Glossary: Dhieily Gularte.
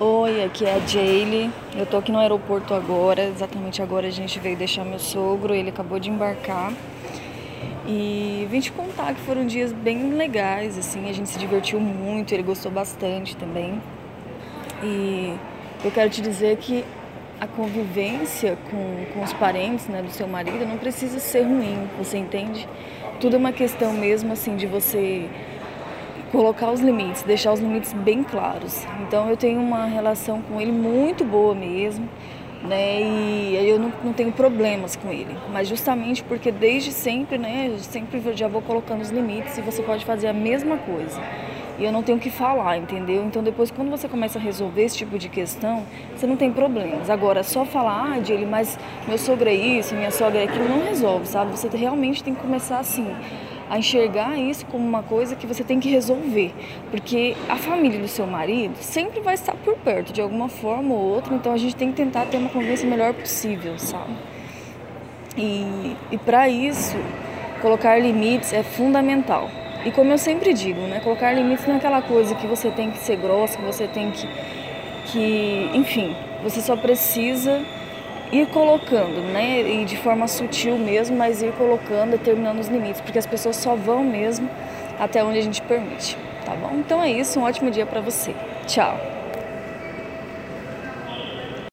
Oi, aqui é a Dhieily. Eu tô aqui no aeroporto agora, exatamente agora a gente veio deixar meu sogro, ele acabou de embarcar. E vim te contar que foram dias bem legais, assim, a gente se divertiu muito, ele gostou bastante também. E eu quero te dizer que a convivência com os parentes, né, do seu marido não precisa ser ruim, você entende? Tudo é uma questão mesmo, assim, de você colocar os limites, deixar os limites bem claros. Então eu tenho uma relação com ele muito boa mesmo, né, e eu não tenho problemas com ele, mas justamente porque desde sempre, né, eu sempre já vou colocando os limites e você pode fazer a mesma coisa. E eu não tenho o que falar, entendeu? Então depois, quando você começa a resolver esse tipo de questão, você não tem problemas. Agora, só falar, Dhieily, mas meu sogro é isso, minha sogra é aquilo, não resolve, sabe? Você realmente tem que começar assim, a enxergar isso como uma coisa que você tem que resolver. Porque a família do seu marido sempre vai estar por perto, de alguma forma ou outra, então a gente tem que tentar ter uma convivência melhor possível, sabe? E para isso, colocar limites é fundamental. E como eu sempre digo, né, colocar limites não é aquela coisa que você tem que ser grossa, que você tem que enfim, você só precisa ir colocando, né, e de forma sutil mesmo, mas ir colocando, determinando os limites, porque as pessoas só vão mesmo até onde a gente permite, tá bom? Então é isso, um ótimo dia para você. Tchau!